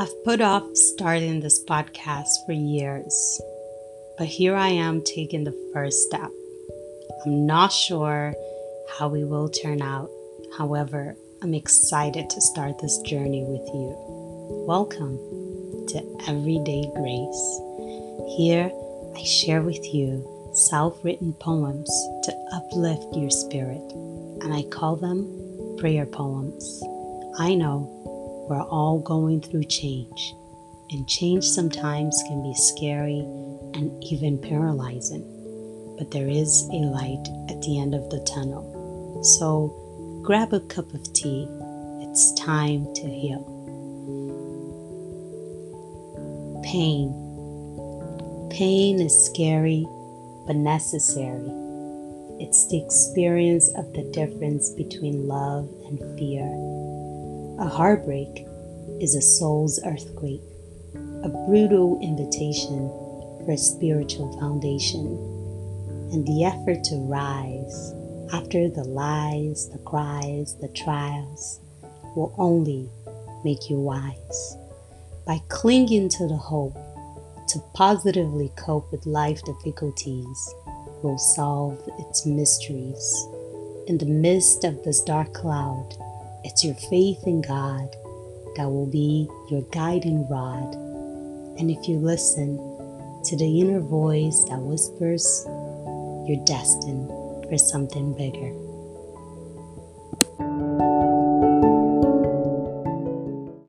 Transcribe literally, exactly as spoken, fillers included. I've put off starting this podcast for years, but here I am taking the first step. I'm not sure how we will turn out. However, I'm excited to start this journey with you. Welcome to Everyday Grace. Here, I share with you self-written poems to uplift your spirit, and I call them prayer poems. I know we're all going through change, and change sometimes can be scary and even paralyzing, but there is a light at the end of the tunnel. So grab a cup of tea, it's time to heal. Pain. Pain is scary but necessary. It's the experience of the difference between love and fear. A heartbreak is a soul's earthquake, a brutal invitation for a spiritual foundation, and the effort to rise after the lies, the cries, the trials will only make you wise. By clinging to the hope to positively cope with life difficulties will solve its mysteries. In the midst of this dark cloud, it's your faith in God that will be your guiding rod. And if you listen to the inner voice that whispers, you're destined for something bigger.